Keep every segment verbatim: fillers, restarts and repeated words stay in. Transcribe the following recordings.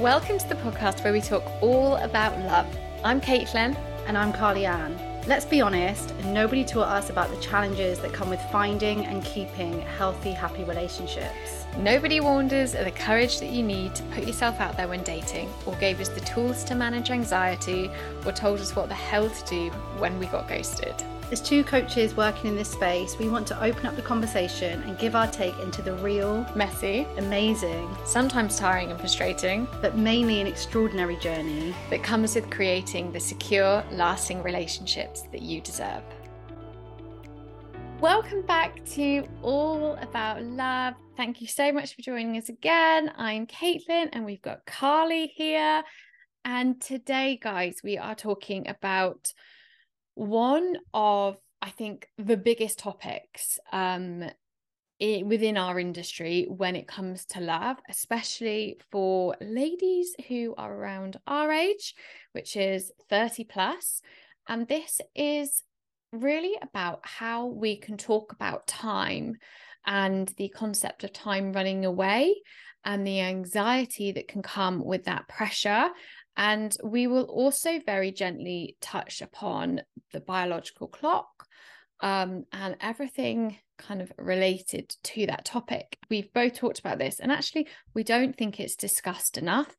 Welcome to the podcast where we talk all about love. I'm Caitlin. And I'm Carly-Ann. Let's be honest, nobody taught us about the challenges that come with finding and keeping healthy, happy relationships. Nobody warned us of the courage that you need to put yourself out there when dating, or gave us the tools to manage anxiety, or told us what the hell to do when we got ghosted. As two coaches working in this space, we want to open up the conversation and give our take into the real, messy, amazing, sometimes tiring and frustrating, but mainly an extraordinary journey that comes with creating the secure, lasting relationships that you deserve. Welcome back to All About Love. Thank you so much for joining us again. I'm Caitlin and we've got Carly here. And today, guys, we are talking about one of, I think, the biggest topics um, it, within our industry when it comes to love, especially for ladies who are around our age, which is thirty plus. And this is really about how we can talk about time and the concept of time running away and the anxiety that can come with that pressure. And we will also very gently touch upon the biological clock um, and everything kind of related to that topic. We've both talked about this, and actually we don't think it's discussed enough,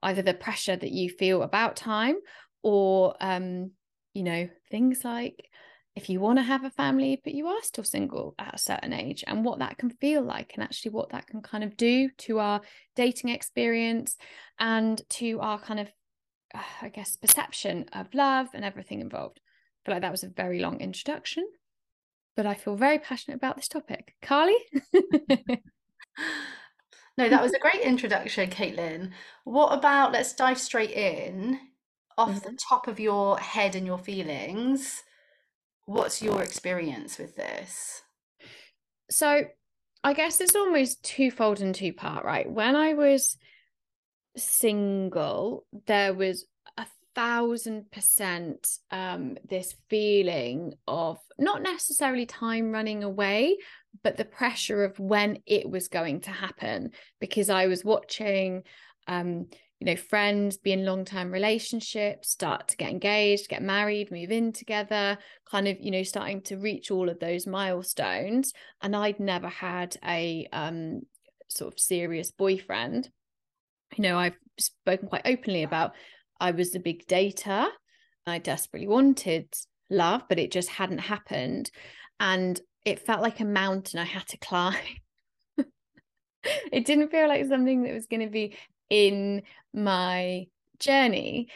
either the pressure that you feel about time or, um, you know, things like if you want to have a family, but you are still single at a certain age, and what that can feel like, and actually what that can kind of do to our dating experience and to our kind of I guess, perception of love and everything involved. I feel like that was a very long introduction, but I feel very passionate about this topic. Carly? No, that was a great introduction, Caitlin. What about, let's dive straight in, off mm-hmm. the top of your head and your feelings, what's your experience with this? So I guess it's almost twofold and two-part, right? When I was single, there was a thousand percent um this feeling of not necessarily time running away, but the pressure of when it was going to happen, because I was watching um you know friends be in long-term relationships, start to get engaged, get married, move in together, kind of you know starting to reach all of those milestones, and I'd never had a um sort of serious boyfriend. You know, I've spoken quite openly about I was a big dater. I desperately wanted love, but it just hadn't happened. And it felt like a mountain I had to climb. It didn't feel like something that was going to be in my journey,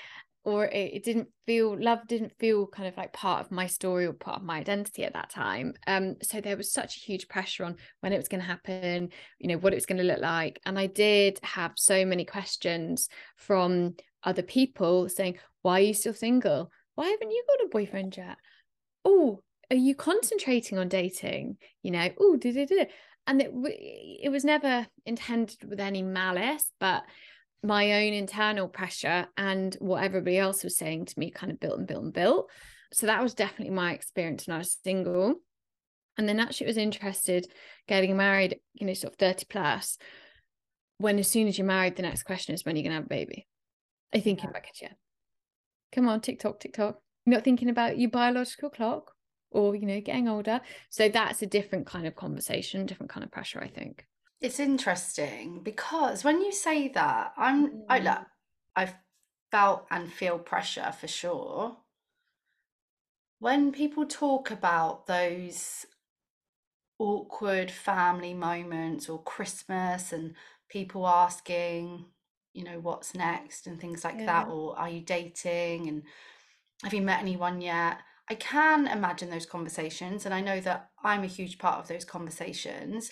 or it, it didn't feel, love didn't feel kind of like part of my story or part of my identity at that time. Um, so there was such a huge pressure on when it was going to happen, you know, what it was going to look like. And I did have so many questions from other people saying, why are you still single? Why haven't you got a boyfriend yet? Oh, are you concentrating on dating? You know, oh, da da da. And it, it was never intended with any malice, but my own internal pressure and what everybody else was saying to me kind of built and built and built. So that was definitely my experience when I was single. And then actually was interested getting married, you know, sort of thirty plus, when as soon as you're married, the next question is when you're going to have a baby. I'm thinking back at you. Come on, tick tock, tick tock. You're not thinking about your biological clock or, you know, getting older. So that's a different kind of conversation, different kind of pressure, I think. It's interesting because when you say that, I'm, I look, I've felt and feel pressure for sure. When people talk about those awkward family moments or Christmas and people asking, you know, what's next and things like yeah. that, or are you dating and have you met anyone yet? I can imagine those conversations, and I know that I'm a huge part of those conversations.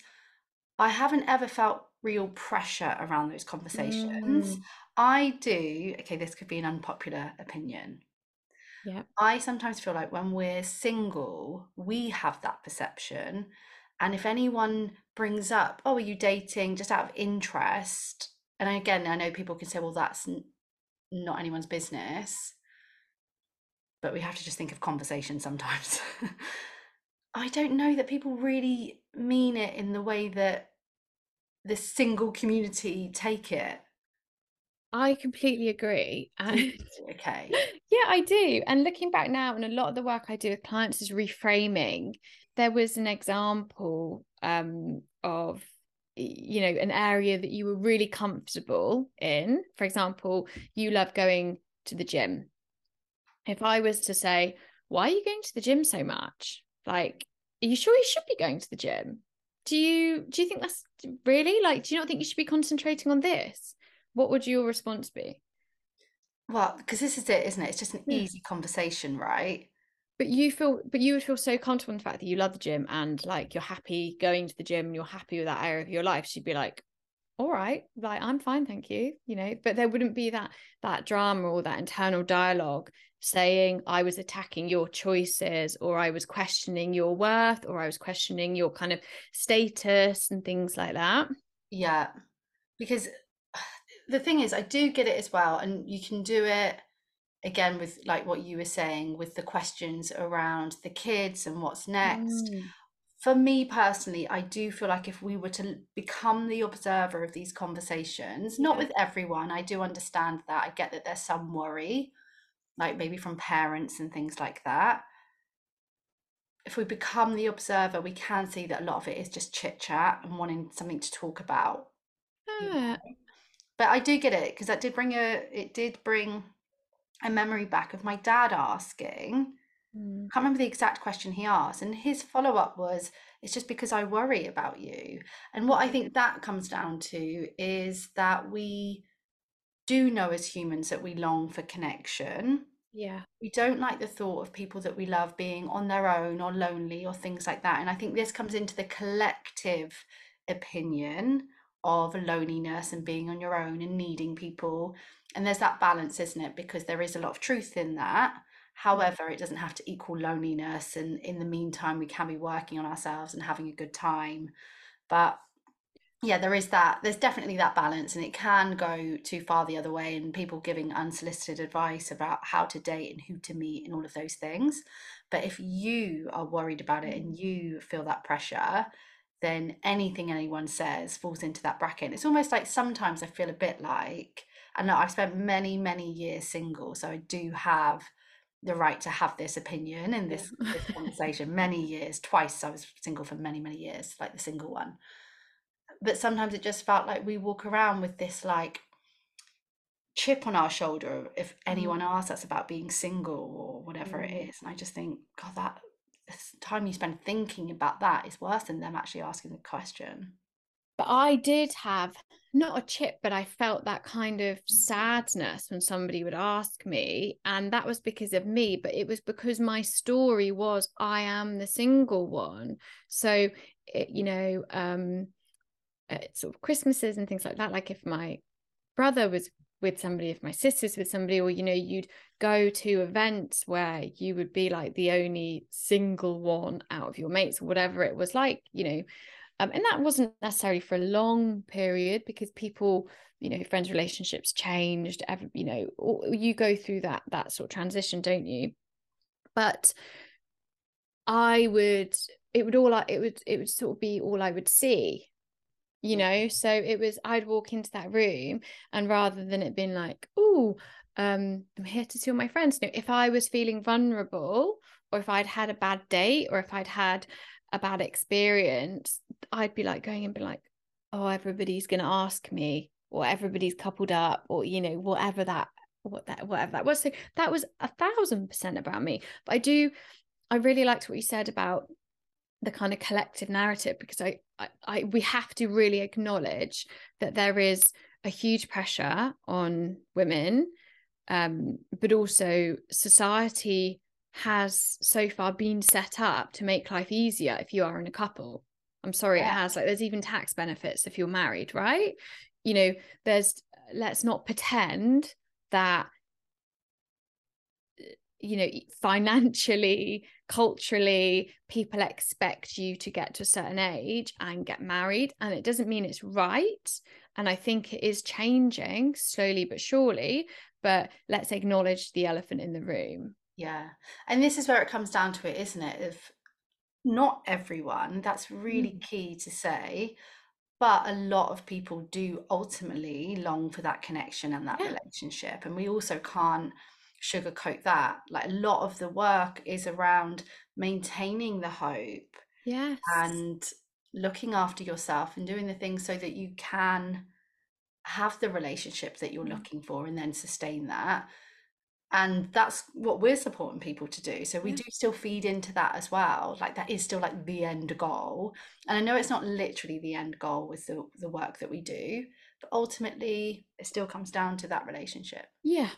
I haven't ever felt real pressure around those conversations. Mm. I do, okay, this could be an unpopular opinion. Yeah. I sometimes feel like when we're single, we have that perception. And if anyone brings up, oh, are you dating just out of interest? And again, I know people can say, well, that's n- not anyone's business. But we have to just think of conversation sometimes. I don't know that people really mean it in the way that the single community take it. I completely agree. And okay. Yeah, I do. And looking back now, and a lot of the work I do with clients is reframing. There was an example um, of, you know, an area that you were really comfortable in. For example, you love going to the gym. If I was to say, why are you going to the gym so much? Like, are you sure you should be going to the gym? Do you, do you think that's really, like, do you not think you should be concentrating on this? What would your response be? Well, because this is it, isn't it? It's just an yeah. easy conversation, right? But you feel, but you would feel so comfortable in the fact that you love the gym and like you're happy going to the gym and you're happy with that area of your life. She'd be like, all right, like I'm fine, thank you. You know, but there wouldn't be that that drama or that internal dialogue saying I was attacking your choices, or I was questioning your worth, or I was questioning your kind of status and things like that. Yeah, because the thing is, I do get it as well. And you can do it again with like what you were saying with the questions around the kids and what's next. Mm. For me personally, I do feel like if we were to become the observer of these conversations, not yeah. with everyone, I do understand that. I get that there's some worry, like maybe from parents and things like that. If we become the observer, we can see that a lot of it is just chit chat and wanting something to talk about. Yeah. You know? But I do get it, because that did bring a, it did bring a memory back of my dad asking, mm. I can't remember the exact question he asked, and his follow-up was, it's just because I worry about you. And what I think that comes down to is that we do know as humans that we long for connection. Yeah. We don't like the thought of people that we love being on their own or lonely or things like that. And I think this comes into the collective opinion of loneliness and being on your own and needing people, and there's that balance, isn't it? Because there is a lot of truth in that. However, it doesn't have to equal loneliness, and in the meantime we can be working on ourselves and having a good time. But yeah, there is that, there's definitely that balance, and it can go too far the other way, and people giving unsolicited advice about how to date and who to meet and all of those things. But if you are worried about it and you feel that pressure, then anything anyone says falls into that bracket. It's almost like sometimes I feel a bit like, and I've spent many, many years single, so I do have the right to have this opinion in this, this conversation. Many years, twice I was single for many, many years, like the single one. But sometimes it just felt like we walk around with this like chip on our shoulder if anyone asks us about being single or whatever mm. it is. And I just think, God, that the time you spend thinking about that is worse than them actually asking the question. But I did have not a chip, but I felt that kind of sadness when somebody would ask me, and that was because of me, but it was because my story was I am the single one. So it, you know um sort of Christmases and things like that, like if my brother was with somebody, if my sister's with somebody, or you know, you'd go to events where you would be like the only single one out of your mates or whatever it was like, you know, um, and that wasn't necessarily for a long period because people, you know, friends' relationships changed, every, you know, or you go through that that sort of transition, don't you? But I would, it would all, it would, it would sort of be all I would see. You know, so it was, I'd walk into that room and rather than it being like, oh, um, I'm here to see all my friends. No, if I was feeling vulnerable, or if I'd had a bad date, or if I'd had a bad experience, I'd be like going and be like, oh, everybody's going to ask me, or everybody's coupled up, or, you know, whatever that, what that, whatever that was. So that was a thousand percent about me. But I do, I really liked what you said about the kind of collective narrative, because I, I, I, we have to really acknowledge that there is a huge pressure on women, um, but also society has so far been set up to make life easier if you are in a couple. I'm sorry, yeah. It has, like, there's even tax benefits if you're married, right? You know, there's, let's not pretend that, you know, financially, culturally, people expect you to get to a certain age and get married, and it doesn't mean it's right. And I think it is changing slowly but surely, but let's acknowledge the elephant in the room. Yeah, and this is where it comes down to it, isn't it? If not everyone, that's really mm. key to say, But a lot of people do ultimately long for that connection and that yeah. relationship. And we also can't sugarcoat that. Like, a lot of the work is around maintaining the hope. Yes. And looking after yourself and doing the things so that you can have the relationship that you're looking for and then sustain that. And that's what we're supporting people to do. So we yeah. do still feed into that as well. Like, that is still like the end goal. And I know it's not literally the end goal with the, the work that we do, but ultimately it still comes down to that relationship. Yeah.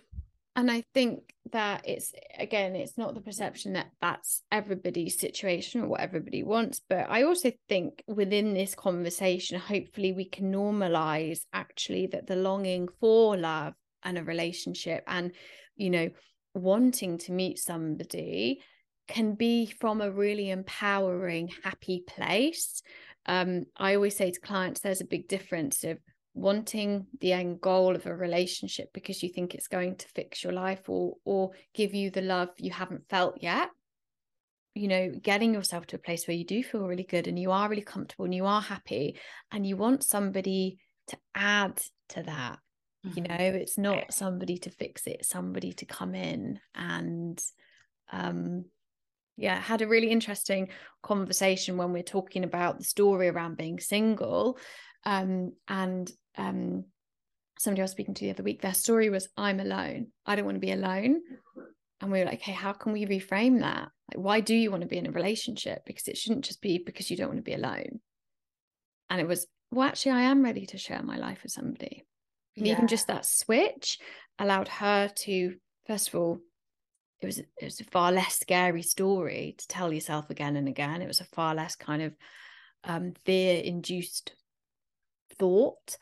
And I think that it's, again, it's not the perception that that's everybody's situation or what everybody wants. But I also think within this conversation, hopefully we can normalize actually that the longing for love and a relationship and, you know, wanting to meet somebody can be from a really empowering, happy place. Um, I always say to clients, there's a big difference of wanting the end goal of a relationship because you think it's going to fix your life or or give you the love you haven't felt yet. You know, getting yourself to a place where you do feel really good and you are really comfortable and you are happy and you want somebody to add to that. You know, it's not somebody to fix it, somebody to come in. And um, yeah, had a really interesting conversation when we're talking about the story around being single. Um, and um, somebody I was speaking to the other week, their story was, I'm alone. I don't want to be alone. And we were like, okay, how can we reframe that? Like, why do you want to be in a relationship? Because it shouldn't just be because you don't want to be alone. And it was, well, actually, I am ready to share my life with somebody. And yeah. even just that switch allowed her to, first of all, it was, it was a far less scary story to tell yourself again and again. It was a far less kind of um, fear-induced thought.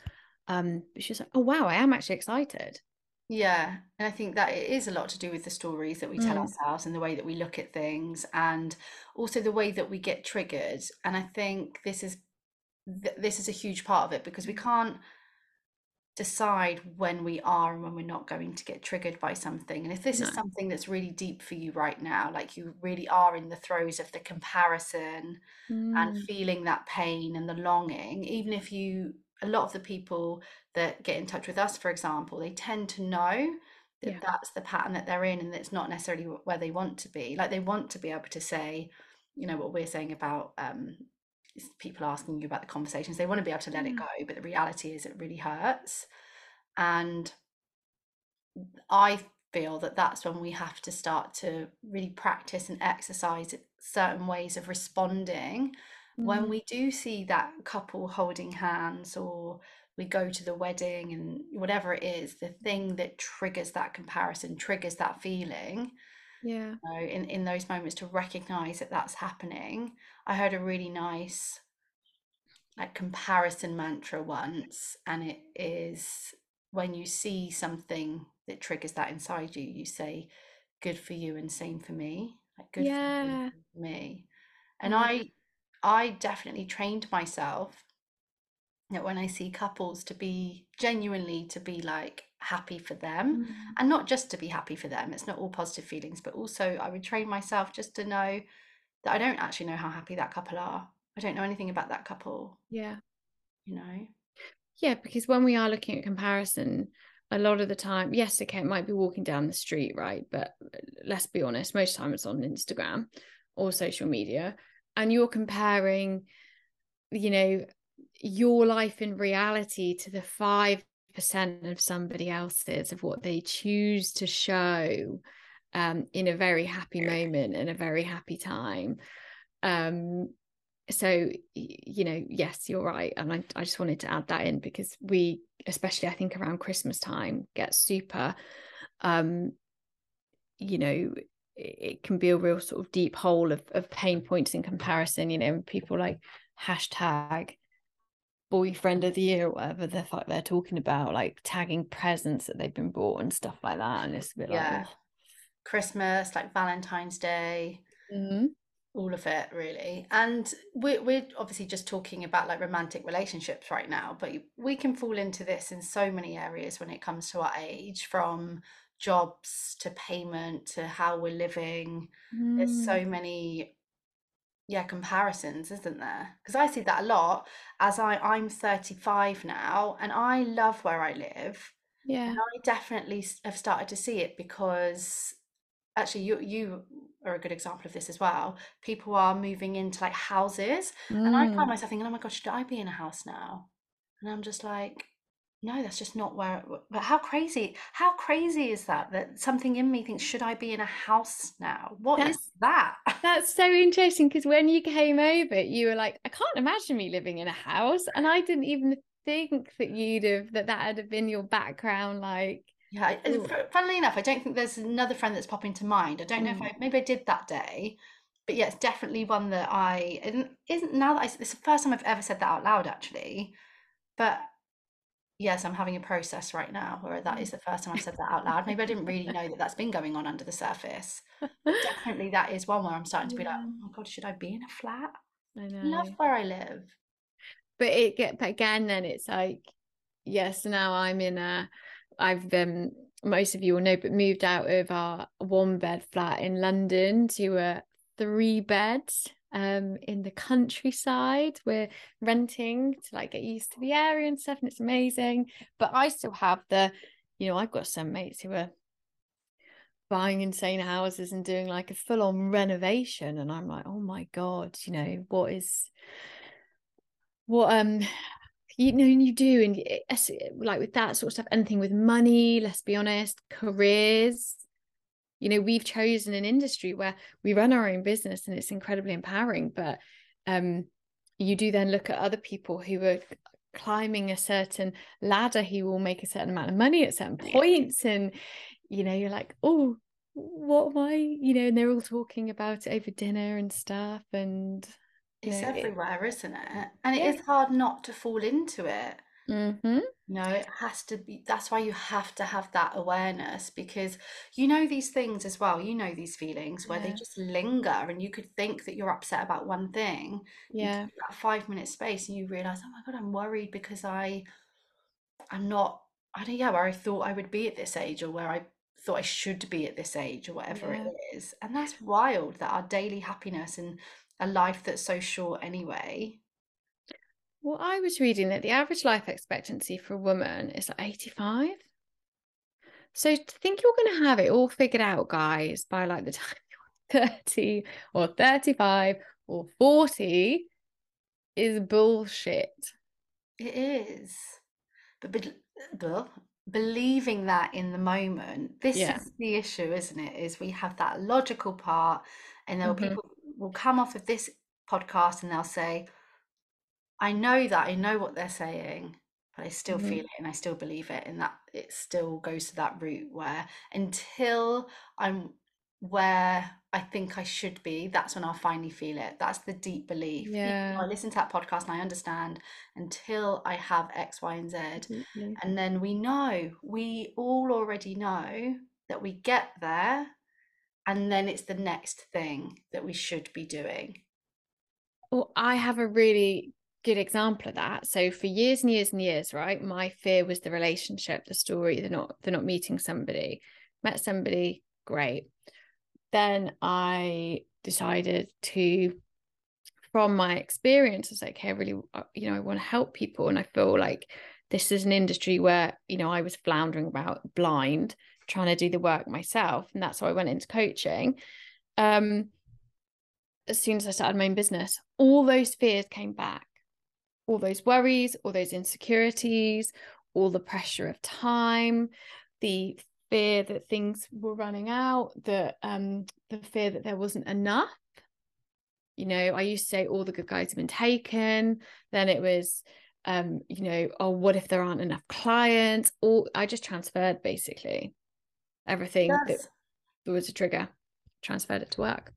Um, she was like, oh, wow, I am actually excited. Yeah. And I think that it is a lot to do with the stories that we tell mm. ourselves and the way that we look at things and also the way that we get triggered. And I think this is th- this is a huge part of it because we can't decide when we are and when we're not going to get triggered by something. And if this no. is something that's really deep for you right now, like you really are in the throes of the comparison mm. and feeling that pain and the longing, even if you, a lot of the people that get in touch with us, for example, they tend to know that yeah. that's the pattern that they're in and that's not necessarily where they want to be. Like, they want to be able to say, you know, what we're saying about um people asking you about the conversations, they want to be able to let it go, but the reality is it really hurts. And I feel that that's when we have to start to really practice and exercise certain ways of responding mm. when we do see that couple holding hands or we go to the wedding and whatever it is, the thing that triggers that comparison, triggers that feeling. Yeah. So in, in those moments to recognize that that's happening. I heard a really nice like comparison mantra once, and it is, when you see something that triggers that inside you, you say, good for you and same for me. Like, good yeah. for you and same for me. And yeah. I I definitely trained myself that when I see couples to be genuinely to be like happy for them mm. and not just to be happy for them, it's not all positive feelings, but also I would train myself just to know that I don't actually know how happy that couple are. I don't know anything about that couple. Yeah. You know? Yeah, because when we are looking at comparison, a lot of the time, yes, okay, it might be walking down the street, right? But let's be honest, most of the time it's on Instagram or social media, and you're comparing, you know, your life in reality to the five percent of somebody else's, of what they choose to show um in a very happy moment and a very happy time. Um so, you know, yes, you're right. And I, I just wanted to add that in because we, especially I think around Christmas time, get super um you know, it can be a real sort of deep hole of, of pain points in comparison, you know, people like hashtag boyfriend of the year or whatever the fuck they're talking about, like tagging presents that they've been bought and stuff like that. And it's a bit yeah. like oh. Christmas, like Valentine's Day, mm-hmm. all of it really. And we're, we're obviously just talking about like romantic relationships right now, but we can fall into this in so many areas when it comes to our age, from jobs to payment to how we're living. Mm. There's so many yeah, comparisons, isn't there? Because I see that a lot as I, I'm thirty-five now and I love where I live. Yeah. And I definitely have started to see it because actually you you are a good example of this as well. People are moving into like houses mm. and I find myself thinking, oh my gosh, should I be in a house now? And I'm just like, no, that's just not where, but how crazy, how crazy is that? That something in me thinks, should I be in a house now? What that's, is that? That's so interesting, because when you came over, you were like, I can't imagine me living in a house. And I didn't even think that you'd have, that that had been your background, like. Yeah, ooh. Funnily enough, I don't think there's another friend that's popping to mind. I don't know mm. if I, maybe I did that day, but yeah, it's definitely one that I, and isn't now that I, it's the first time I've ever said that out loud actually, but yes, I'm having a process right now where that is the first time I've said that out loud. Maybe I didn't really know that that's been going on under the surface. But definitely that is one where I'm starting to be yeah. like, oh my God, should I be in a flat? I know. Love where I live. But it get but again, then it's like, yes, now I'm in a, I've, um, most of you will know, but moved out of our one bed flat in London to a three bed um in the countryside. We're renting to like get used to the area and stuff, and it's amazing, but I still have the, you know, I've got some mates who are buying insane houses and doing like a full-on renovation, and I'm like, oh my God, you know, what is what um you know, you do, and it's like with that sort of stuff, anything with money, let's be honest, careers. You know, we've chosen an industry where we run our own business and it's incredibly empowering, but um, you do then look at other people who are climbing a certain ladder, who will make a certain amount of money at certain points. And, you know, you're like, oh, what am I, you know, and they're all talking about it over dinner and stuff. And it's know, everywhere, it, isn't it? And it yeah. is hard not to fall into it. Mm-hmm. No, it has to be. That's why you have to have that awareness, because you know these things as well. You know these feelings where yeah. they just linger, and you could think that you're upset about one thing. Yeah, you that five minute space, and you realize, oh my God, I'm worried because I, I'm not. I don't. Yeah, where I thought I would be at this age, or where I thought I should be at this age, or whatever yeah. it is. And that's wild. That our daily happiness and a life that's so short anyway. Well, I was reading that the average life expectancy for a woman is like eighty-five. So to think you're going to have it all figured out, guys, by like the time you're thirty or thirty-five or forty is bullshit. It is. But be- be- believing that in the moment, this yeah. is the issue, isn't it? Is we have that logical part, and there mm-hmm. will people will come off of this podcast and they'll say, I know that, I know what they're saying, but I still mm-hmm. feel it and I still believe it. And that it still goes to that route where until I'm where I think I should be, that's when I'll finally feel it. That's the deep belief. Yeah. I listen to that podcast and I understand until I have X, Y, and Z. Mm-hmm. And then we know, we all already know that we get there, and then it's the next thing that we should be doing. Well, I have a really good example of that. So for years and years and years, right, my fear was the relationship, the story, they're not they're not meeting somebody. Met somebody, great. Then I decided to, from my experience, I was like, okay, I really, you know, I want to help people, and I feel like this is an industry where, you know, I was floundering about blind, trying to do the work myself, and that's why I went into coaching. Um, as soon as I started my own business, all those fears came back. All those worries, all those insecurities, all the pressure of time, the fear that things were running out, the um, the fear that there wasn't enough. You know, I used to say all the good guys have been taken. Then it was, um, you know, oh, what if there aren't enough clients? All I just transferred basically everything yes. that was a trigger, transferred it to work.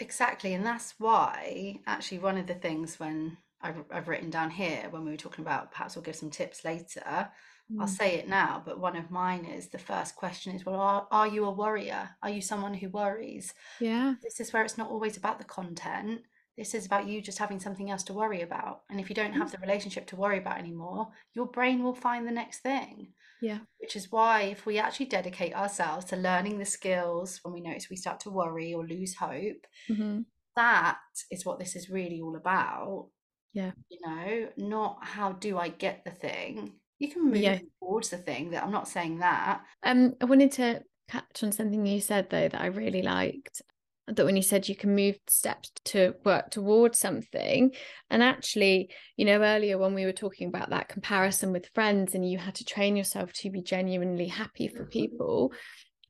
Exactly, and that's why actually one of the things when I've, I've written down here when we were talking about, perhaps we'll give some tips later, mm. I'll say it now, but one of mine is the first question is, well, are, are you a worrier? Are you someone who worries? Yeah. This is where it's not always about the content. This is about you just having something else to worry about. And if you don't mm. have the relationship to worry about anymore, your brain will find the next thing. Yeah. Which is why if we actually dedicate ourselves to learning the skills when we notice we start to worry or lose hope, mm-hmm. that is what this is really all about. Yeah. You know, not how do I get the thing. You can move yeah. towards the thing. That I'm not saying that. Um, I wanted to catch on something you said though that I really liked. That when you said you can move steps to work towards something, and actually, you know, earlier when we were talking about that comparison with friends and you had to train yourself to be genuinely happy for people,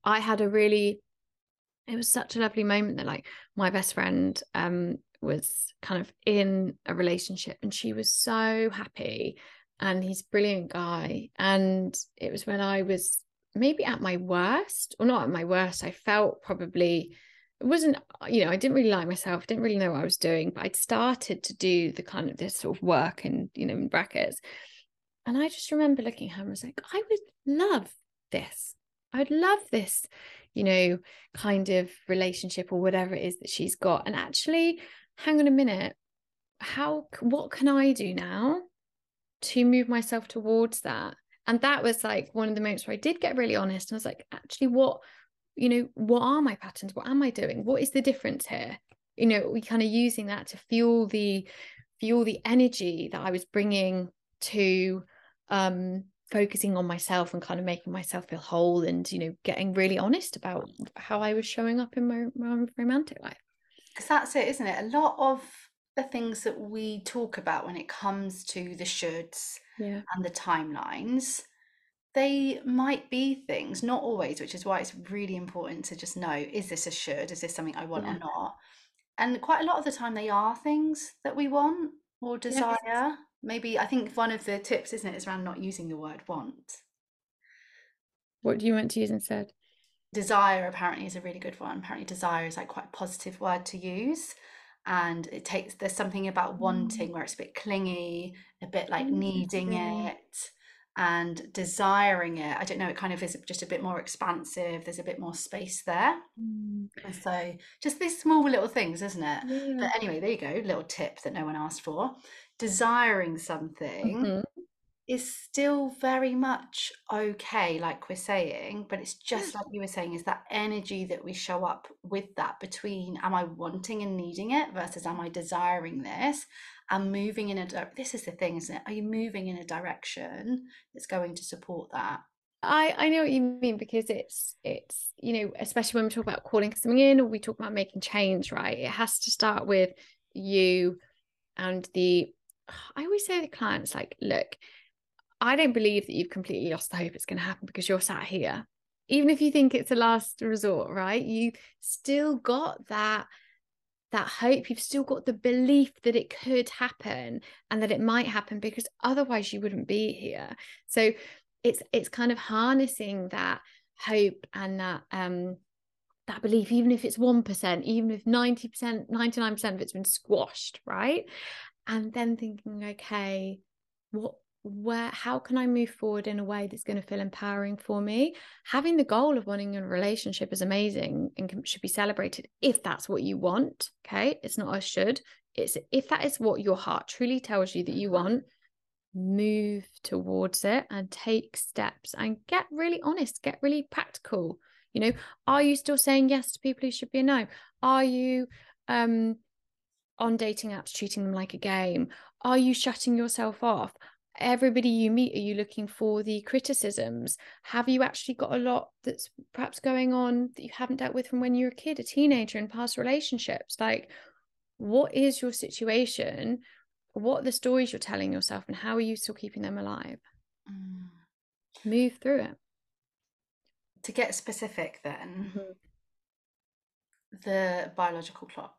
I had a really, it was such a lovely moment that like my best friend um was kind of in a relationship and she was so happy and he's a brilliant guy, and it was when I was maybe at my worst, or not at my worst, I felt probably it wasn't, you know, I didn't really like myself, didn't really know what I was doing, but I'd started to do the kind of this sort of work and, you know, in brackets. And I just remember looking at her and was like, I would love this. I would love this, you know, kind of relationship or whatever it is that she's got. And actually, hang on a minute, how, what can I do now to move myself towards that? And that was like one of the moments where I did get really honest. And I was like, actually, what, you know, what are my patterns? What am I doing? What is the difference here? You know, we kind of using that to fuel the, fuel the energy that I was bringing to um, focusing on myself and kind of making myself feel whole and, you know, getting really honest about how I was showing up in my, my romantic life. Because that's it, isn't it? A lot of the things that we talk about when it comes to the shoulds yeah. and the timelines, they might be things, not always, which is why it's really important to just know, is this a should? Is this something I want yeah. or not? And quite a lot of the time they are things that we want or desire. Yes. Maybe, I think one of the tips, isn't it, is around not using the word want. What do you want to use instead? Desire apparently is a really good one. Apparently desire is like quite a positive word to use. And it takes, there's something about wanting where it's a bit clingy, a bit like mm-hmm. needing it. And desiring it, I don't know, it kind of is just a bit more expansive, there's a bit more space there. Mm. And so just these small little things, isn't it? Yeah. But anyway, there you go, little tip that no one asked for. Desiring something mm-hmm. is still very much okay, like we're saying, but it's just like you were saying, is that energy that we show up with that between am I wanting and needing it versus am I desiring this? And moving in a, this is the thing, isn't it? Are you moving in a direction that's going to support that? I, I know what you mean, because it's, it's, you know, especially when we talk about calling something in or we talk about making change, right? It has to start with you and the, I always say to the clients, like, look, I don't believe that you've completely lost the hope it's going to happen because you're sat here. Even if you think it's a last resort, right? You still got that that hope, you've still got the belief that it could happen and that it might happen, because otherwise you wouldn't be here. So it's it's kind of harnessing that hope and that um that belief, even if it's one percent, even if ninety percent, ninety-nine percent of it's been squashed, right? And then thinking, okay, what where how can I move forward in a way that's going to feel empowering for me? Having the goal of wanting a relationship is amazing and can, should be celebrated if that's what you want. Okay, it's not a should, it's if that is what your heart truly tells you that you want, move towards it and take steps and get really honest, get really practical. You know, are you still saying yes to people who should be a no? Are you um on dating apps treating them like a game? Are you shutting yourself off? Everybody you meet, are you looking for the criticisms? Have you actually got a lot that's perhaps going on that you haven't dealt with from when you were a kid, a teenager, in past relationships? Like, what is your situation? What are the stories you're telling yourself, and how are you still keeping them alive? Mm. Move through it. To get specific then, mm-hmm. the biological clock.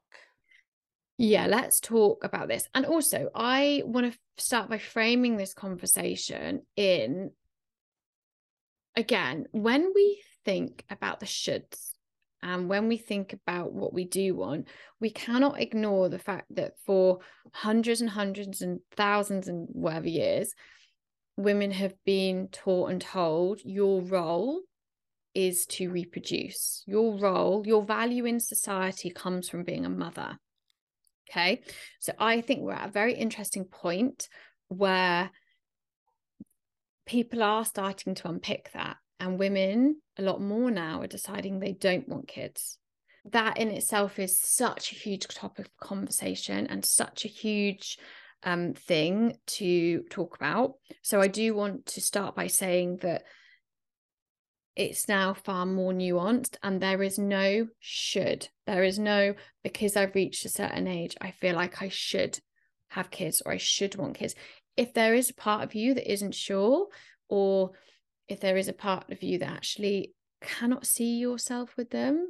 Yeah, let's talk about this. And also, I want to start by framing this conversation in, again, when we think about the shoulds and when we think about what we do want, we cannot ignore the fact that for hundreds and hundreds and thousands and whatever years, women have been taught and told your role is to reproduce. Your role, your value in society comes from being a mother. Okay, so I think we're at a very interesting point where people are starting to unpick that, and women a lot more now are deciding they don't want kids. that in itself is such a huge topic of conversation and such a huge um, thing to talk about. So I do want to start by saying that it's now far more nuanced, and there is no should. There is no, because I've reached a certain age, I feel like I should have kids or I should want kids. If there is a part of you that isn't sure, or if there is a part of you that actually cannot see yourself with them,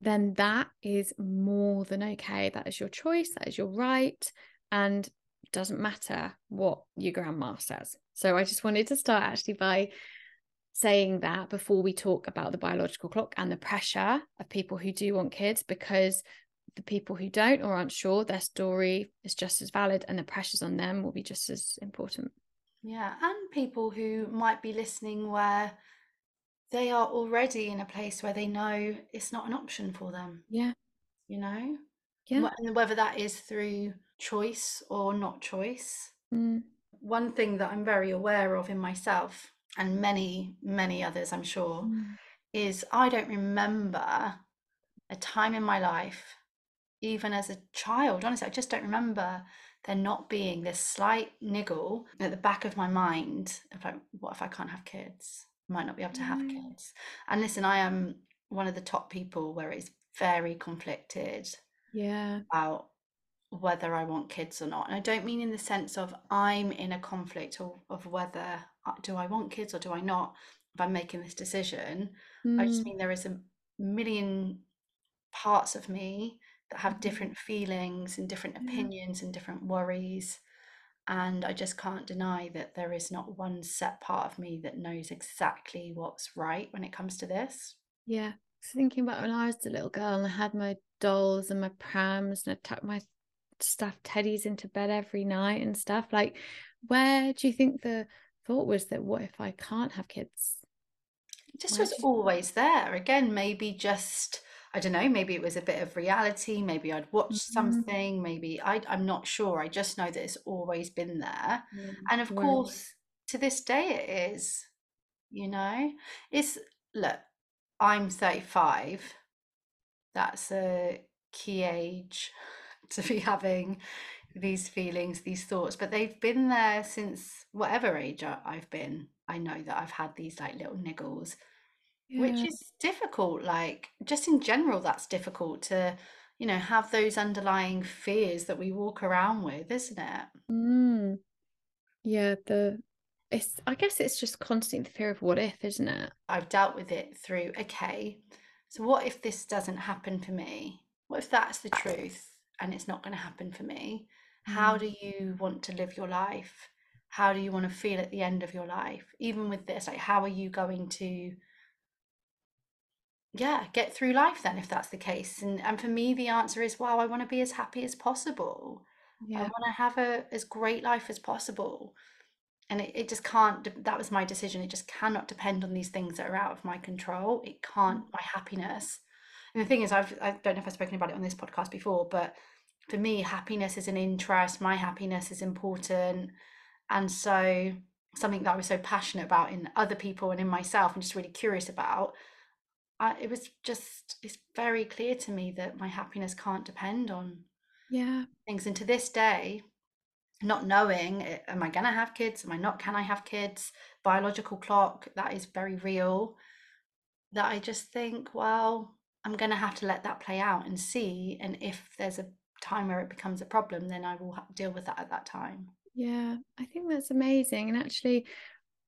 then that is more than okay. That is your choice. That is your right. And it doesn't matter what your grandma says. So I just wanted to start actually by saying that before we talk about the biological clock and the pressure of people who do want kids, because the people who don't or aren't sure, their story is just as valid and the pressures on them will be just as important. Yeah. And people who might be listening where they are already in a place where they know it's not an option for them. Yeah. You know? Yeah. And whether that is through choice or not choice. Mm. One thing that I'm very aware of in myself, and many, many others, I'm sure, mm. is I don't remember a time in my life, even as a child, honestly, I just don't remember there not being this slight niggle at the back of my mind of like, what if I can't have kids? Might not be able to have kids. And listen, I am one of the top people where it's very conflicted yeah about whether I want kids or not. And I don't mean in the sense of I'm in a conflict of, of whether do I want kids or do I not, if I'm making this decision. mm. I just mean there is a million parts of me that have different feelings and different opinions yeah. and different worries. And I just can't deny that there is not one set part of me that knows exactly what's right when it comes to this. Yeah. I was thinking about when I was a little girl and I had my dolls and my prams and I tucked my stuffed teddies into bed every night and stuff. Like, where do you think the thought was that what if I can't have kids? It just where was you... always there. Again, maybe just, I don't know, maybe it was a bit of reality, maybe I'd watched mm-hmm. something, maybe I, I'm not sure. I just know that it's always been there. Mm-hmm. And of really? course, to this day it is, you know, it's, look, I'm thirty-five. That's a key age to be having these feelings, these thoughts, but they've been there since whatever age I, I've been. I know that I've had these like little niggles. Yeah. Which is difficult, like just in general, that's difficult to, you know, have those underlying fears that we walk around with, isn't it? Mm. Yeah, the it's I guess it's just constantly the fear of what if, isn't it? I've dealt with it through, okay, so what if this doesn't happen for me? What if that's the truth and it's not going to happen for me? Mm. How do you want to live your life? How do you want to feel at the end of your life? Even with this, like, how are you going to yeah get through life then if that's the case? And and for me the answer is, wow, I want to be as happy as possible. yeah. I want to have a as great life as possible, and it, it just can't, that was my decision, it just cannot depend on these things that are out of my control. It can't, my happiness. And the thing is, I've, I don't know if I've spoken about it on this podcast before, but for me happiness is an interest, my happiness is important, and so something that I was so passionate about in other people and in myself and just really curious about, I, it was just, it's very clear to me that my happiness can't depend on yeah things. And to this day, not knowing, am I going to have kids? Am I not? Can I have kids? Biological clock, that is very real. That I just think, well, I'm going to have to let that play out and see. And if there's a time where it becomes a problem, then I will deal with that at that time. Yeah, I think that's amazing. And actually,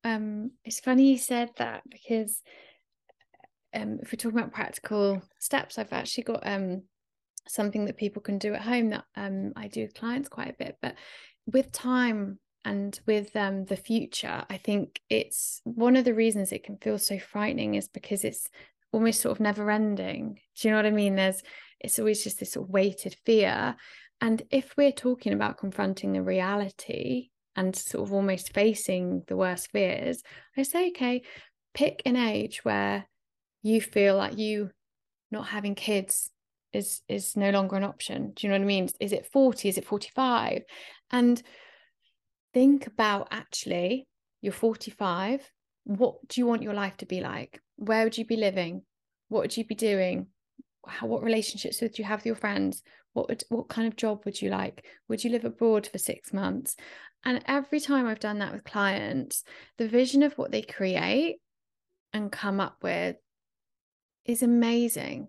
um, it's funny you said that, because Um, if we're talking about practical steps, I've actually got um, something that people can do at home that um, I do with clients quite a bit. But with time and with um, the future, I think it's one of the reasons it can feel so frightening is because it's almost sort of never ending. Do you know what I mean? There's, it's always just this sort of weighted fear. And if we're talking about confronting the reality and sort of almost facing the worst fears, I say, okay, pick an age where you feel like you not having kids is is no longer an option. Do you know what I mean? Is it forty? Is it forty-five? And think about, actually, you're forty-five. What do you want your life to be like? Where would you be living? What would you be doing? how, what relationships would you have with your friends? What would, what kind of job would you like? Would you live abroad for six months? And every time I've done that with clients, the vision of what they create and come up with is amazing.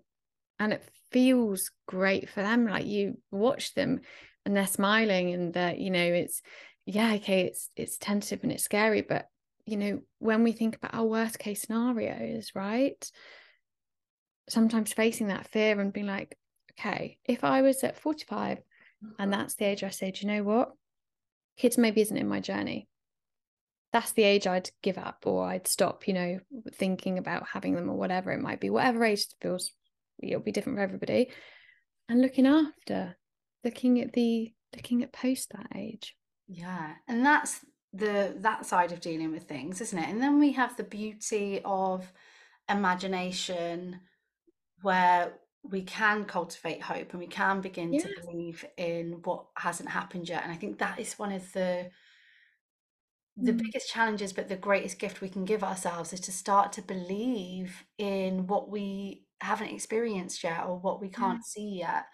And it feels great for them. Like, you watch them and they're smiling and they're, you know, it's, yeah, okay, it's, it's tentative and it's scary. But, you know, when we think about our worst case scenarios, right? Sometimes facing that fear and being like, okay, if I was at forty-five and that's the age I say, do you know what? Kids maybe isn't in my journey. That's the age I'd give up, or I'd stop, you know, thinking about having them, or whatever it might be, whatever age feels, it'll be different for everybody. And looking after, looking at the, looking at post that age. Yeah. And that's the, that side of dealing with things, isn't it? And then we have the beauty of imagination, where we can cultivate hope and we can begin yeah. to believe in what hasn't happened yet. And I think that is one of the the mm. biggest challenges, but the greatest gift we can give ourselves is to start to believe in what we haven't experienced yet, or what we can't yeah. see yet.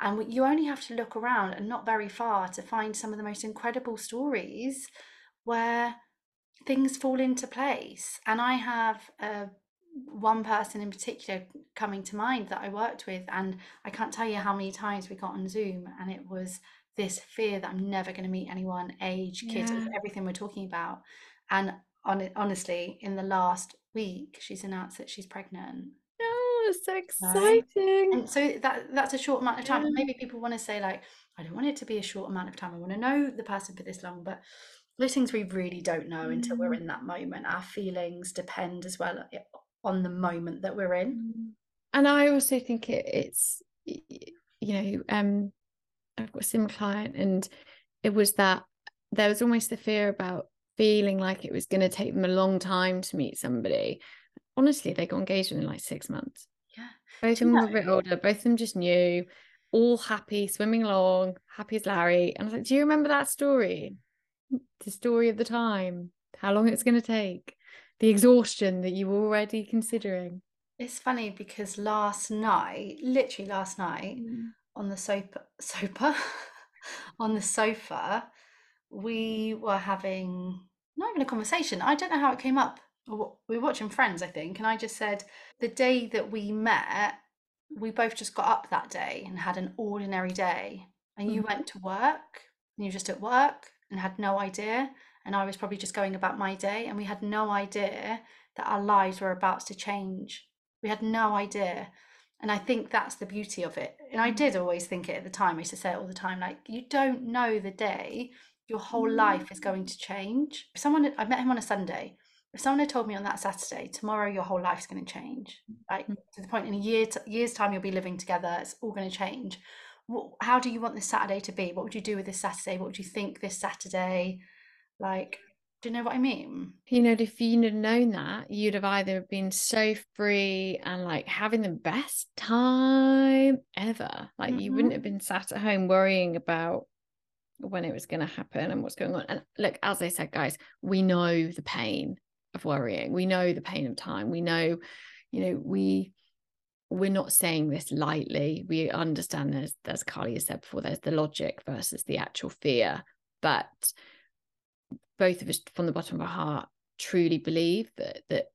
And we, you only have to look around and not very far to find some of the most incredible stories where things fall into place. And I have a one person in particular coming to mind that I worked with, and I can't tell you how many times we got on Zoom, and it was this fear that I'm never going to meet anyone, age, kids, yeah. everything we're talking about. And on, honestly, in the last week, she's announced that she's pregnant. Oh, it's so exciting. Um, and so that that's a short amount of time. Yeah. Maybe people want to say, like, I don't want it to be a short amount of time, I want to know the person for this long, but those things we really don't know mm. until we're in that moment. Our feelings depend as well it, on the moment that we're in. And I also think it, it's, you know, um, I've got a similar client, and it was that there was almost the fear about feeling like it was going to take them a long time to meet somebody. Honestly, they got engaged within like six months. Yeah. Both of them were a bit older, both of them just knew, all happy, swimming along, happy as Larry. And I was like, do you remember that story? The story of the time, how long it's going to take, the exhaustion that you were already considering. It's funny because last night, literally last night, mm. on the sofa, sofa on the sofa, we were having, not even a conversation, I don't know how it came up. We were watching Friends, I think, and I just said, the day that we met, we both just got up that day and had an ordinary day. And mm. you went to work, and you were just at work and had no idea. And I was probably just going about my day, and we had no idea that our lives were about to change. We had no idea. And I think that's the beauty of it. And I did always think it at the time. I used to say it all the time, like, you don't know the day your whole life is going to change. If someone, I met him on a Sunday. If someone had told me on that Saturday, tomorrow your whole life's going to change, like mm-hmm. to the point in a year, to, year's time, you'll be living together. It's all going to change. What, how do you want this Saturday to be? What would you do with this Saturday? What would you think this Saturday? Like, do you know what I mean? You know, if you'd have known that, you'd have either been so free and like having the best time ever. Like mm-hmm. you wouldn't have been sat at home worrying about when it was going to happen and what's going on. And look, as I said, guys, we know the pain of worrying. We know the pain of time. We know, you know, we, we're not saying this lightly. We understand there's, as Carly has said before, there's the logic versus the actual fear. But both of us, from the bottom of our heart, truly believe that that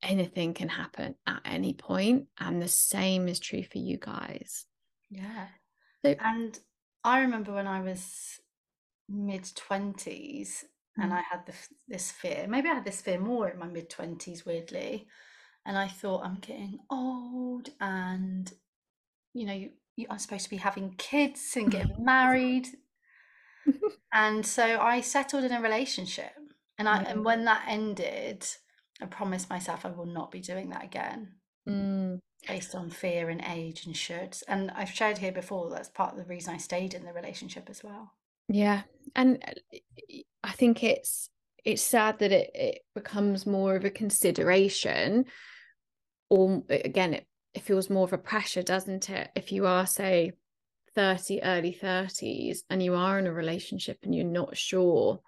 anything can happen at any point, and the same is true for you guys. Yeah. So, and I remember when I was mid twenties mm-hmm. and I had the, this fear, maybe I had this fear more in my mid twenties, weirdly, and I thought, I'm getting old, and you know, you, you, I'm supposed to be having kids and getting married. And so I settled in a relationship, and I mm. and when that ended, I promised myself I will not be doing that again mm. based on fear and age and shoulds. And I've shared here before, that's part of the reason I stayed in the relationship as well. Yeah. And I think it's it's sad that it, it becomes more of a consideration, or again, it, it feels more of a pressure, doesn't it, if you are, say, thirty, early thirties, and you are in a relationship and you're not sure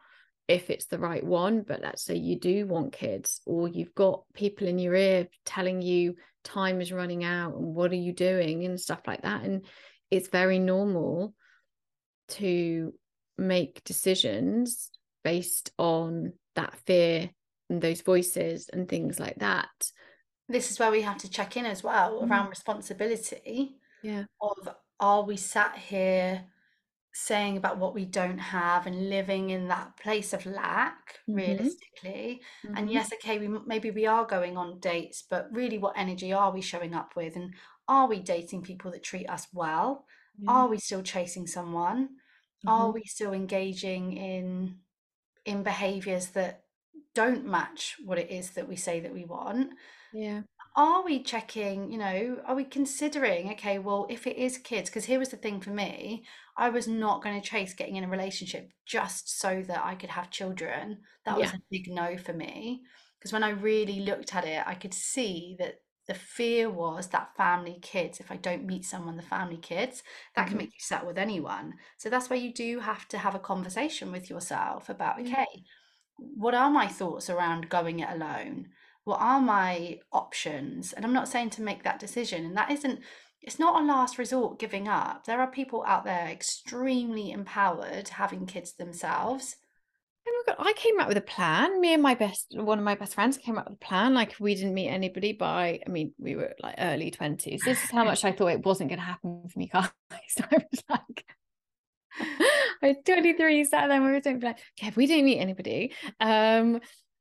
if it's the right one, but let's say you do want kids, or you've got people in your ear telling you time is running out and what are you doing and stuff like that. And it's very normal to make decisions based on that fear and those voices and things like that. This is where we have to check in as well mm. around responsibility. Yeah. Of, are we sat here saying about what we don't have and living in that place of lack mm-hmm. realistically mm-hmm. and yes, okay, we maybe we are going on dates, but really what energy are we showing up with, and are we dating people that treat us well? Mm-hmm. Are we still chasing someone? Mm-hmm. Are we still engaging in in behaviors that don't match what it is that we say that we want? Yeah. Are we checking, you know, are we considering, okay, well, if it is kids, because here was the thing for me, I was not going to chase getting in a relationship just so that I could have children. That yeah. was a big no for me, because when I really looked at it, I could see that the fear was that family kids, if I don't meet someone, the family kids, that mm-hmm. can make you settle with anyone. So that's where you do have to have a conversation with yourself about, okay, mm-hmm. what are my thoughts around going it alone? What are my options? And I'm not saying to make that decision. And that isn't, it's not a last resort giving up. There are people out there extremely empowered having kids themselves. Oh my God, I came up with a plan. Me and my best, one of my best friends came up with a plan. Like, we didn't meet anybody by, I mean, we were like early twenties. This is how much I thought it wasn't going to happen for me, guys. I was like, I was twenty-three, sat there, and we were doing like, okay, if we didn't meet anybody, um,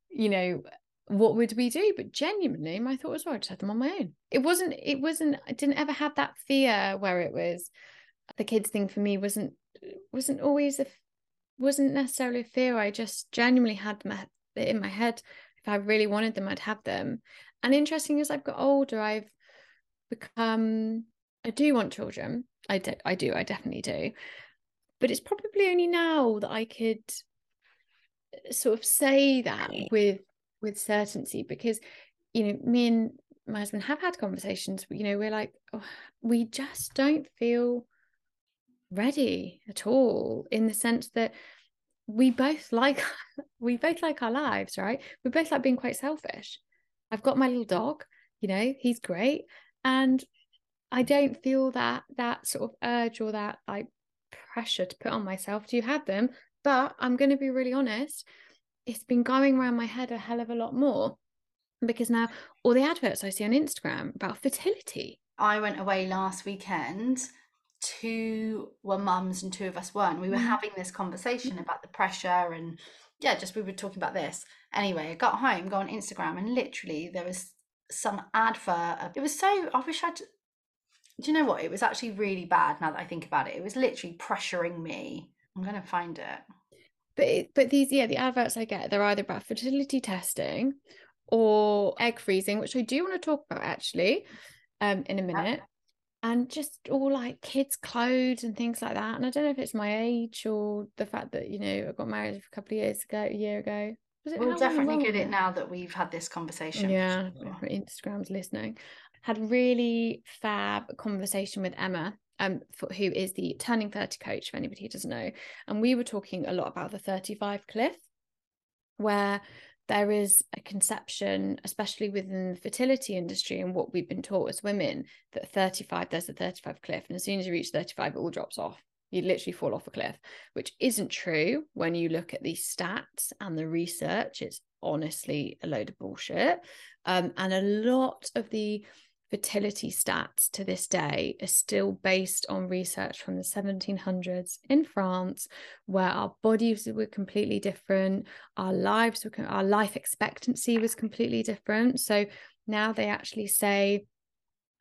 you know, what would we do? But genuinely, my thought was, well, I just had them on my own. It wasn't, it wasn't, I didn't ever have that fear where it was, the kids thing for me wasn't, wasn't always, a, wasn't necessarily a fear. I just genuinely had them in my head. If I really wanted them, I'd have them. And interesting, as I've got older, I've become, I do want children. I do, I do, I definitely do. But it's probably only now that I could sort of say that with, with certainty, because, you know, me and my husband have had conversations, you know, we're like, oh, we just don't feel ready at all, in the sense that we both like we both like our lives, right? We both like being quite selfish. I've got my little dog, you know, he's great, and I don't feel that that sort of urge or that like pressure to put on myself to have them. But I'm going to be really honest, it's been going around my head a hell of a lot more, because now all the adverts I see on Instagram about fertility. I went away last weekend, two were mums and two of us weren't. We were having this conversation about the pressure and yeah, just we were talking about this. Anyway, I got home, go on Instagram, and literally there was some advert. It was so, I wish I'd, do you know what? It was actually really bad now that I think about it. It was literally pressuring me. I'm going to find it. But it, but these, yeah, the adverts I get, they're either about fertility testing or egg freezing, which I do want to talk about actually um, in a minute. And just all like kids' clothes and things like that. And I don't know if it's my age or the fact that, you know, I got married a couple of years ago, a year ago. Was it we'll definitely get it now that we've had this conversation. Yeah, sure. Instagram's listening. Had a really fab conversation with Emma, Um, for, who is the Turning thirty coach, if anybody doesn't know. And we were talking a lot about the thirty-five cliff, where there is a conception, especially within the fertility industry and what we've been taught as women, that thirty-five, there's a thirty-five cliff. And as soon as you reach thirty-five, it all drops off. You literally fall off a cliff, which isn't true when you look at the stats and the research. It's honestly a load of bullshit. Um, and a lot of the fertility stats to this day are still based on research from the seventeen hundreds in France, where our bodies were completely different, our lives were, our life expectancy was completely different. So now they actually say,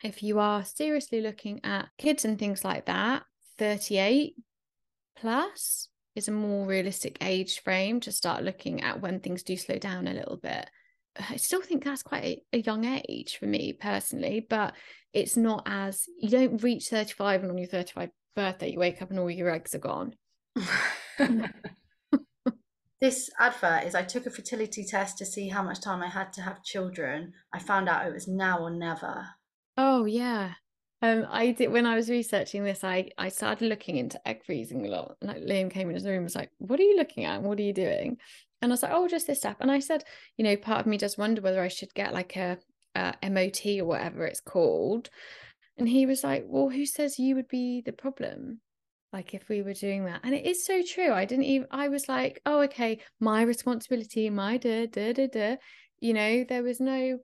if you are seriously looking at kids and things like that, thirty-eight plus is a more realistic age frame to start looking at when things do slow down a little bit. I still think that's quite a young age for me personally, but it's not as, you don't reach thirty-five and on your thirty-fifth birthday you wake up and all your eggs are gone. This advert is, I took a fertility test to see how much time I had to have children. I found out it was now or never. Oh yeah. Um, I did, when I was researching this, I, I started looking into egg freezing a lot. And Liam came into the room and was like, what are you looking at and what are you doing? And I was like, oh, just this app. And I said, you know, part of me does wonder whether I should get like a, a M O T or whatever it's called. And he was like, well, who says you would be the problem? Like if we were doing that. And it is so true. I didn't even, I was like, oh, okay, my responsibility, my da, da, da, da. You know, there was no,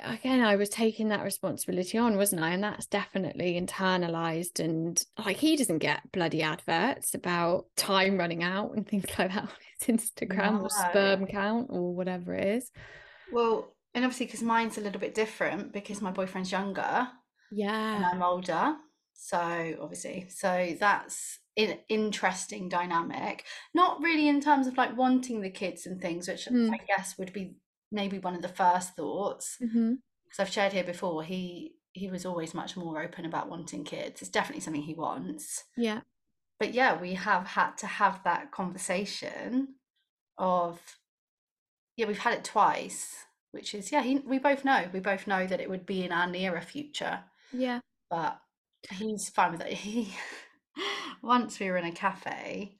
again, I was taking that responsibility on, wasn't I? And that's definitely internalized. And like, he doesn't get bloody adverts about time running out and things like that on his Instagram no. or sperm count or whatever it is. Well, and obviously because mine's a little bit different because my boyfriend's younger, yeah, and I'm older, so obviously, so that's an interesting dynamic. Not really in terms of like wanting the kids and things, which mm. I guess would be maybe one of the first thoughts, because mm-hmm. I've shared here before, he he was always much more open about wanting kids. It's definitely something he wants, yeah, but yeah, we have had to have that conversation of, yeah, we've had it twice, which is, yeah, he, we both know we both know that it would be in our nearer future, yeah, but he's fine with it. He once we were in a cafe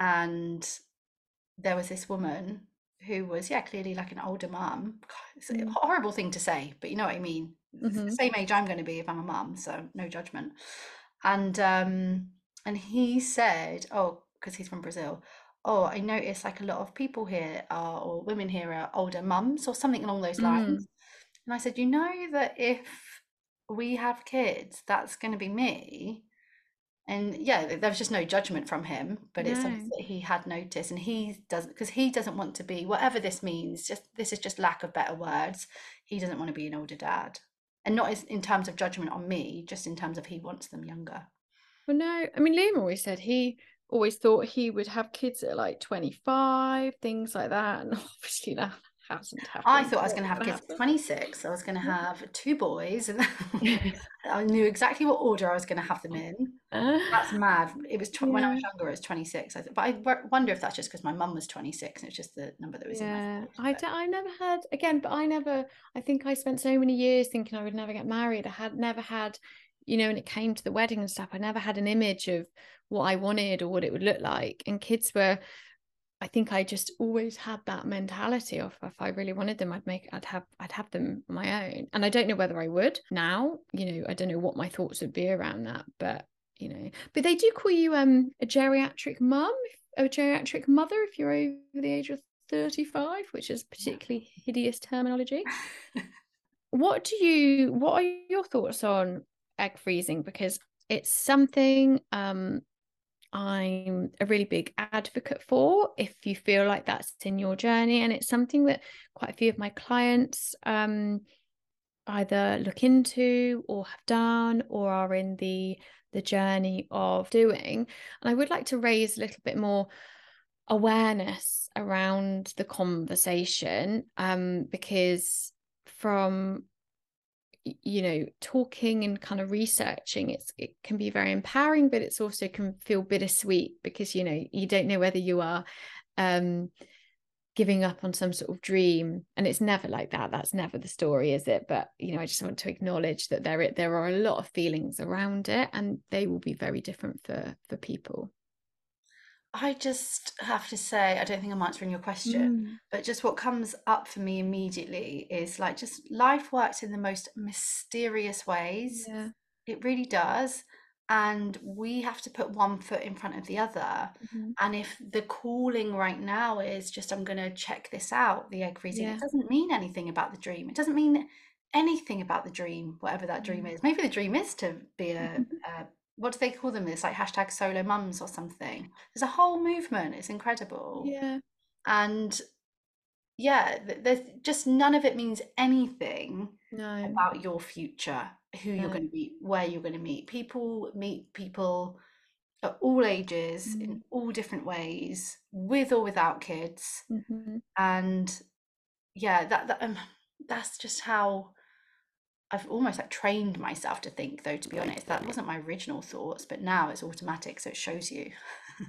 and there was this woman who was, yeah, clearly like an older mum. It's a horrible thing to say, but you know what I mean? Mm-hmm. It's the same age I'm going to be if I'm a mum, so no judgment. And um, and he said, oh, because he's from Brazil, oh, I noticed like a lot of people here are, or women here are older mums or something along those lines. Mm. And I said, you know that if we have kids, that's going to be me. And yeah, there was just no judgment from him, but no. It's something that he had noticed, and he doesn't, because he doesn't want to be, whatever this means, just this is just lack of better words, he doesn't want to be an older dad, and not as, in terms of judgment on me, just in terms of he wants them younger. Well, no, I mean, Liam always said he always thought he would have kids at like twenty-five, things like that, and obviously that hasn't happened. I thought I was going to have kids at twenty-six. I was going to have two boys, and I knew exactly what order I was going to have them in. That's mad. It was tw- yeah. when I was younger, it was twenty-six. I th- but I w- wonder if that's just because my mum was twenty-six and it's just the number that was yeah. in my family. I d- I never had, again, but I never, I think I spent so many years thinking I would never get married. I had never had, you know, when it came to the wedding and stuff, I never had an image of what I wanted or what it would look like. And kids were, I think I just always had that mentality of, if I really wanted them, I'd make, I'd have, I'd have them my own. And I don't know whether I would now, you know, I don't know what my thoughts would be around that, but you know, but they do call you um, a geriatric mum, a geriatric mother, if you're over the age of thirty-five, which is particularly hideous terminology. What do you, what are your thoughts on egg freezing? Because it's something, um, I'm a really big advocate for, if you feel like that's in your journey, and it's something that quite a few of my clients um either look into or have done or are in the the journey of doing. And I would like to raise a little bit more awareness around the conversation, um because from, you know, talking and kind of researching, it's it can be very empowering, but it's also can feel bittersweet, because you know, you don't know whether you are um giving up on some sort of dream, and it's never like that, that's never the story, is it? But you know, I just want to acknowledge that there there are a lot of feelings around it, and they will be very different for for people. I just have to say, I don't think I'm answering your question, mm. but just what comes up for me immediately is like, just life works in the most mysterious ways. Yeah. It really does. And we have to put one foot in front of the other. Mm-hmm. And if the calling right now is just, I'm going to check this out, the egg freezing, yeah. It doesn't mean anything about the dream. It doesn't mean anything about the dream, whatever that dream mm-hmm. is. Maybe the dream is to be a... a what do they call them? It's like hashtag solo mums or something. There's a whole movement. It's incredible. Yeah. And yeah, there's just none of it means anything no. about your future, who no. you're going to meet, where you're going to meet. People meet people at all ages, mm-hmm. in all different ways, with or without kids. Mm-hmm. And yeah, that, that um, that's just how I've almost like trained myself to think, though, to be honest, that wasn't my original thoughts, but now it's automatic. So it shows you.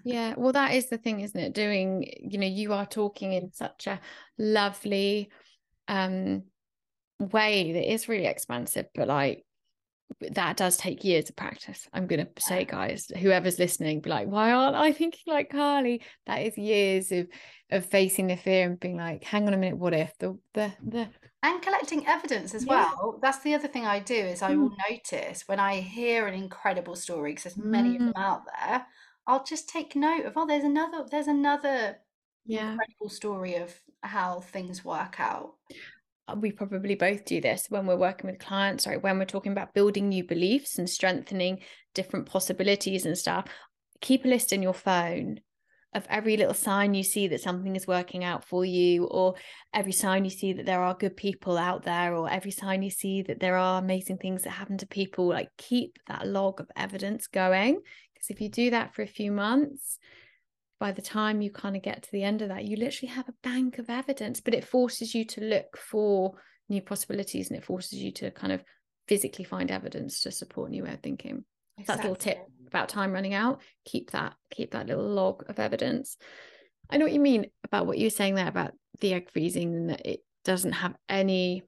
Yeah. Well, that is the thing, isn't it? Doing, you know, you are talking in such a lovely um, way that is really expansive, but like, that does take years of practice. I'm going to say, guys, whoever's listening, be like, why aren't I thinking like Carly? That is years of of facing the fear and being like, hang on a minute, what if the the the and collecting evidence as yeah. well. That's the other thing I do is I mm. will notice when I hear an incredible story, because there's many mm. of them out there. I'll just take note of, oh, there's another there's another yeah. incredible story of how things work out. We probably both do this when we're working with clients, right? When we're talking about building new beliefs and strengthening different possibilities and stuff, keep a list in your phone of every little sign you see that something is working out for you, or every sign you see that there are good people out there, or every sign you see that there are amazing things that happen to people. Like, keep that log of evidence going, because if you do that for a few months, by the time you kind of get to the end of that, you literally have a bank of evidence. But it forces you to look for new possibilities, and it forces you to kind of physically find evidence to support new way of thinking. Exactly. That's a little tip about time running out. Keep that, keep that little log of evidence. I know what you mean about what you're saying there about the egg freezing, and that it doesn't have any,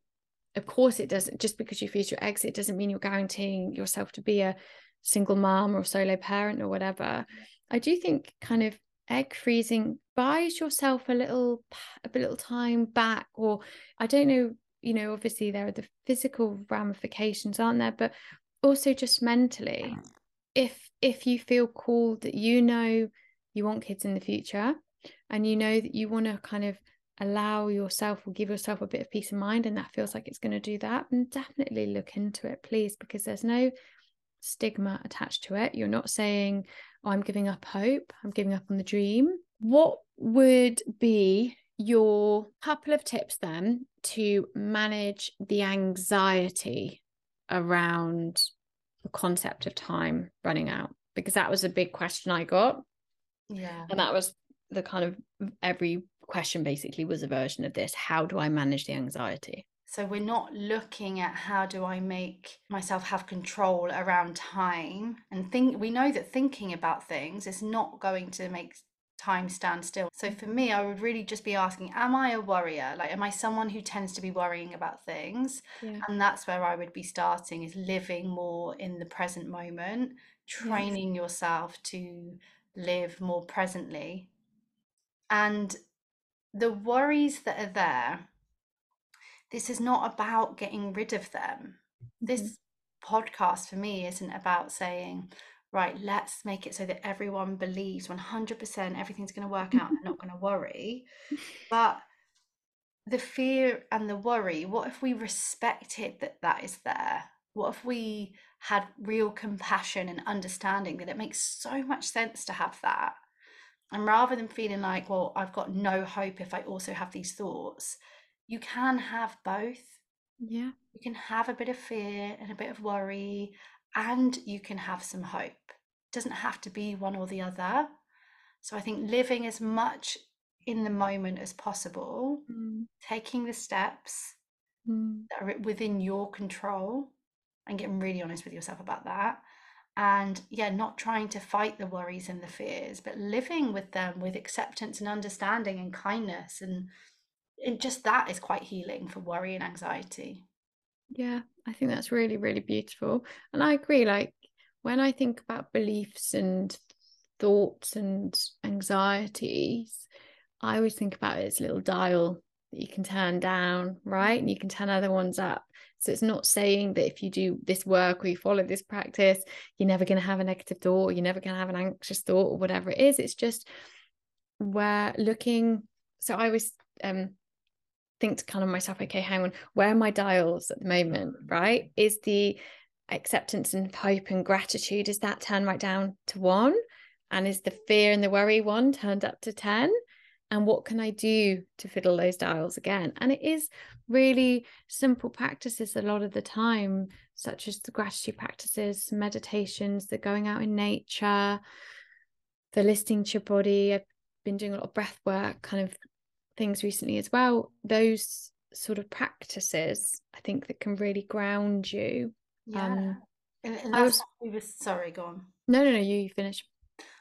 of course it doesn't, just because you freeze your eggs, it doesn't mean you're guaranteeing yourself to be a single mom or solo parent or whatever. I do think kind of egg freezing buys yourself a little a little time back, or I don't know, you know, obviously there are the physical ramifications, aren't there, but also just mentally, if if you feel called that you know you want kids in the future, and you know that you want to kind of allow yourself or give yourself a bit of peace of mind, and that feels like it's going to do that, and definitely look into it, please, because there's no stigma attached to it. You're not saying, oh, I'm giving up hope, I'm giving up on the dream. What would be your couple of tips then to manage the anxiety around the concept of time running out? Because that was a big question I got. Yeah. And that was the kind of, every question basically was a version of this. How do I manage the anxiety? So we're not looking at how do I make myself have control around time, and think we know that thinking about things is not going to make time stand still. So for me, I would really just be asking, am I a worrier? Like, am I someone who tends to be worrying about things? Yeah. And that's where I would be starting, is living more in the present moment, training yes. yourself to live more presently. And the worries that are there, this is not about getting rid of them. Mm-hmm. This podcast for me isn't about saying, right, let's make it so that everyone believes one hundred percent everything's going to work out and they're not going to worry. But the fear and the worry, what if we respected that that is there? What if we had real compassion and understanding that it makes so much sense to have that? And rather than feeling like, well, I've got no hope if I also have these thoughts, you can have both. Yeah. You can have a bit of fear and a bit of worry, and you can have some hope. It doesn't have to be one or the other. So I think living as much in the moment as possible, mm. taking the steps mm. that are within your control, and getting really honest with yourself about that. And yeah, not trying to fight the worries and the fears, but living with them with acceptance and understanding and kindness, and And just that is quite healing for worry and anxiety. Yeah, I think that's really, really beautiful. And I agree, like, when I think about beliefs and thoughts and anxieties, I always think about it as a little dial that you can turn down, right? And you can turn other ones up. So it's not saying that if you do this work or you follow this practice, you're never going to have a negative thought, or you're never going to have an anxious thought, or whatever it is. It's just we're looking. So I was um think to kind of myself, okay, hang on, where are my dials at the moment, right? Is the acceptance and hope and gratitude, is that turned right down to one? And is the fear and the worry one turned up to ten? And what can I do to fiddle those dials again? And it is really simple practices a lot of the time, such as the gratitude practices, meditations, the going out in nature, the listening to your body. I've been doing a lot of breath work kind of things recently as well. Those sort of practices, I think, that can really ground you. Yeah. Um, and, and that's I was, what we were, sorry, go on. No, no, no, you, you finish.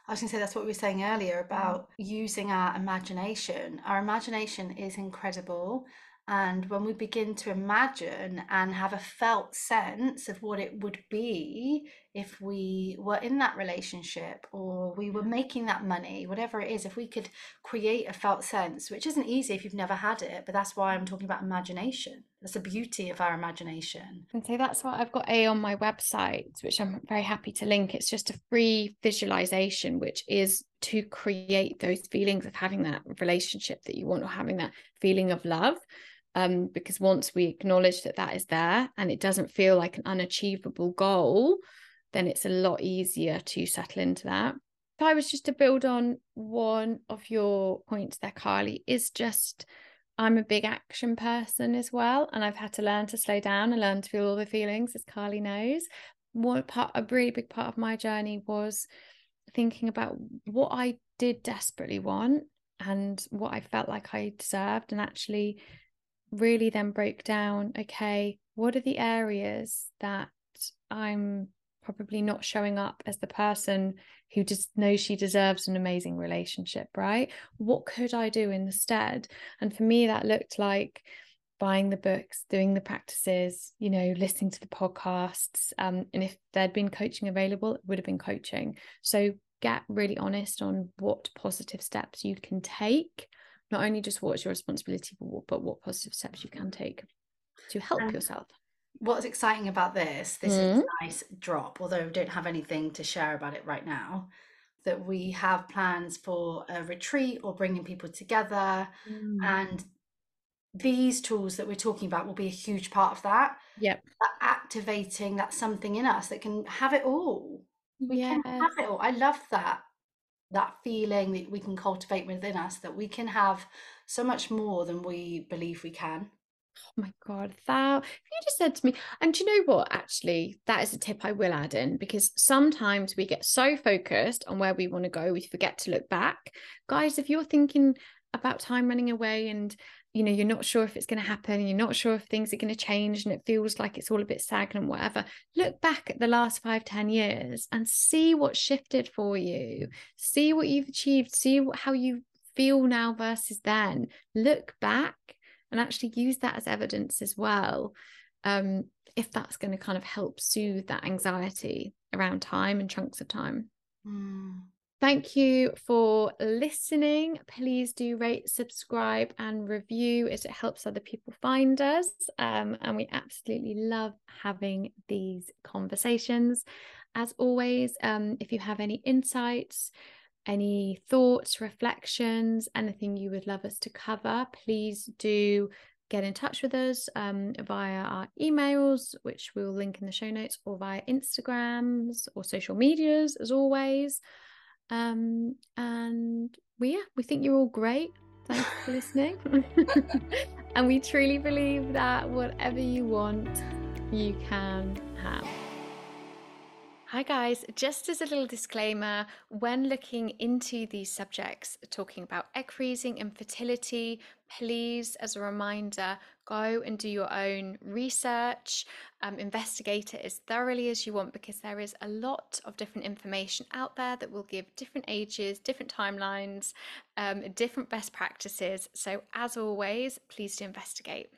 I was going to say, that's what we were saying earlier about mm. using our imagination. Our imagination is incredible. And when we begin to imagine and have a felt sense of what it would be if we were in that relationship or we were making that money, whatever it is, if we could create a felt sense, which isn't easy if you've never had it, but that's why I'm talking about imagination. That's the beauty of our imagination. And so that's why I've got a on my website, which I'm very happy to link. It's just a free visualization, which is to create those feelings of having that relationship that you want or having that feeling of love. Um, because once we acknowledge that that is there and it doesn't feel like an unachievable goal, then it's a lot easier to settle into that. If I was just to build on one of your points there, Carly, is just I'm a big action person as well. And I've had to learn to slow down and learn to feel all the feelings, as Carly knows. One part, a really big part of my journey was thinking about what I did desperately want and what I felt like I deserved, and actually really then broke down, okay, what are the areas that I'm probably not showing up as the person who just knows she deserves an amazing relationship, right? What could I do instead? And for me, that looked like buying the books, doing the practices, you know, listening to the podcasts. Um, and if there'd been coaching available, it would have been coaching. So get really honest on what positive steps you can take. Not only just what's your responsibility, but what, but what positive steps you can take to help um, yourself. What's exciting about this, this mm. is a nice drop, although we don't have anything to share about it right now, that we have plans for a retreat or bringing people together. Mm. And these tools that we're talking about will be a huge part of that. Yep. That activating that something in us that can have it all. We yes. can have it all. I love that. that feeling that we can cultivate within us, that we can have so much more than we believe we can. Oh my God, that you just said to me. And do you know what, actually, that is a tip I will add in, because sometimes we get so focused on where we want to go, we forget to look back. Guys, if you're thinking about time running away and, you know, you're not sure if it's going to happen, you're not sure if things are going to change and it feels like it's all a bit stagnant, whatever, look back at the last five, ten years and see what shifted for you. See what you've achieved, see what, how you feel now versus then. Look back and actually use that as evidence as well. Um, if that's going to kind of help soothe that anxiety around time and chunks of time. Mm. Thank you for listening. Please do rate, subscribe and review as it helps other people find us. Um, and we absolutely love having these conversations. As always, um, if you have any insights, any thoughts, reflections, anything you would love us to cover, please do get in touch with us um, via our emails, which we'll link in the show notes, or via Instagrams or social medias as always. Um and we yeah, we think you're all great. Thanks for listening. And we truly believe that whatever you want, you can have. Hi guys, just as a little disclaimer, when looking into these subjects, talking about egg freezing and fertility, please, as a reminder, go and do your own research, um, investigate it as thoroughly as you want, because there is a lot of different information out there that will give different ages, different timelines, um, different best practices. So as always, please do investigate.